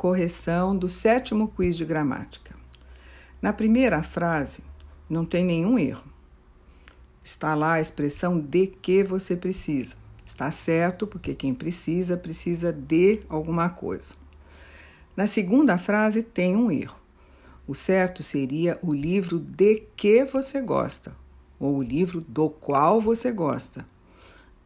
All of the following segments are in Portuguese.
correção do 7º quiz de gramática. Na primeira frase, não tem nenhum erro. Está lá a expressão de que você precisa. Está certo, porque quem precisa, precisa de alguma coisa. Na segunda frase, tem um erro. O certo seria o livro de que você gosta, ou o livro do qual você gosta.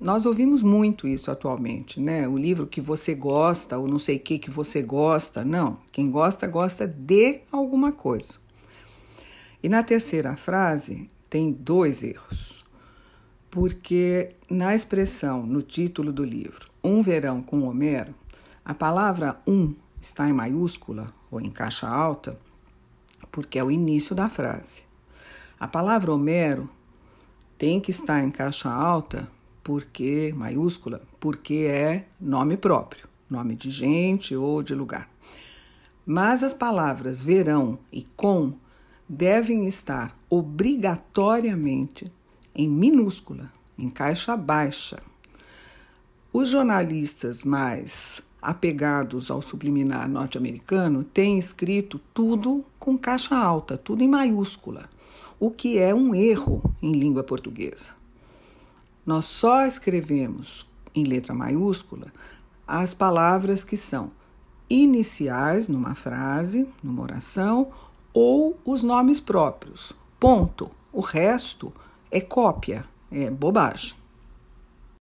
Nós ouvimos muito isso atualmente, né? O livro que você gosta, ou não sei o que você gosta. Não, quem gosta, gosta de alguma coisa. E na terceira frase, tem dois erros. Porque na expressão, no título do livro, Um Verão com Homero, a palavra um está em maiúscula, ou em caixa alta, porque é o início da frase. A palavra Homero tem que estar em caixa alta, porque, maiúscula, porque é nome próprio, nome de gente ou de lugar. Mas as palavras verão e com devem estar obrigatoriamente em minúscula, em caixa baixa. Os jornalistas mais apegados ao subliminar norte-americano têm escrito tudo com caixa alta, tudo em maiúscula, o que é um erro em língua portuguesa. Nós só escrevemos em letra maiúscula as palavras que são iniciais numa frase, numa oração, ou os nomes próprios. Ponto. O resto é cópia, é bobagem.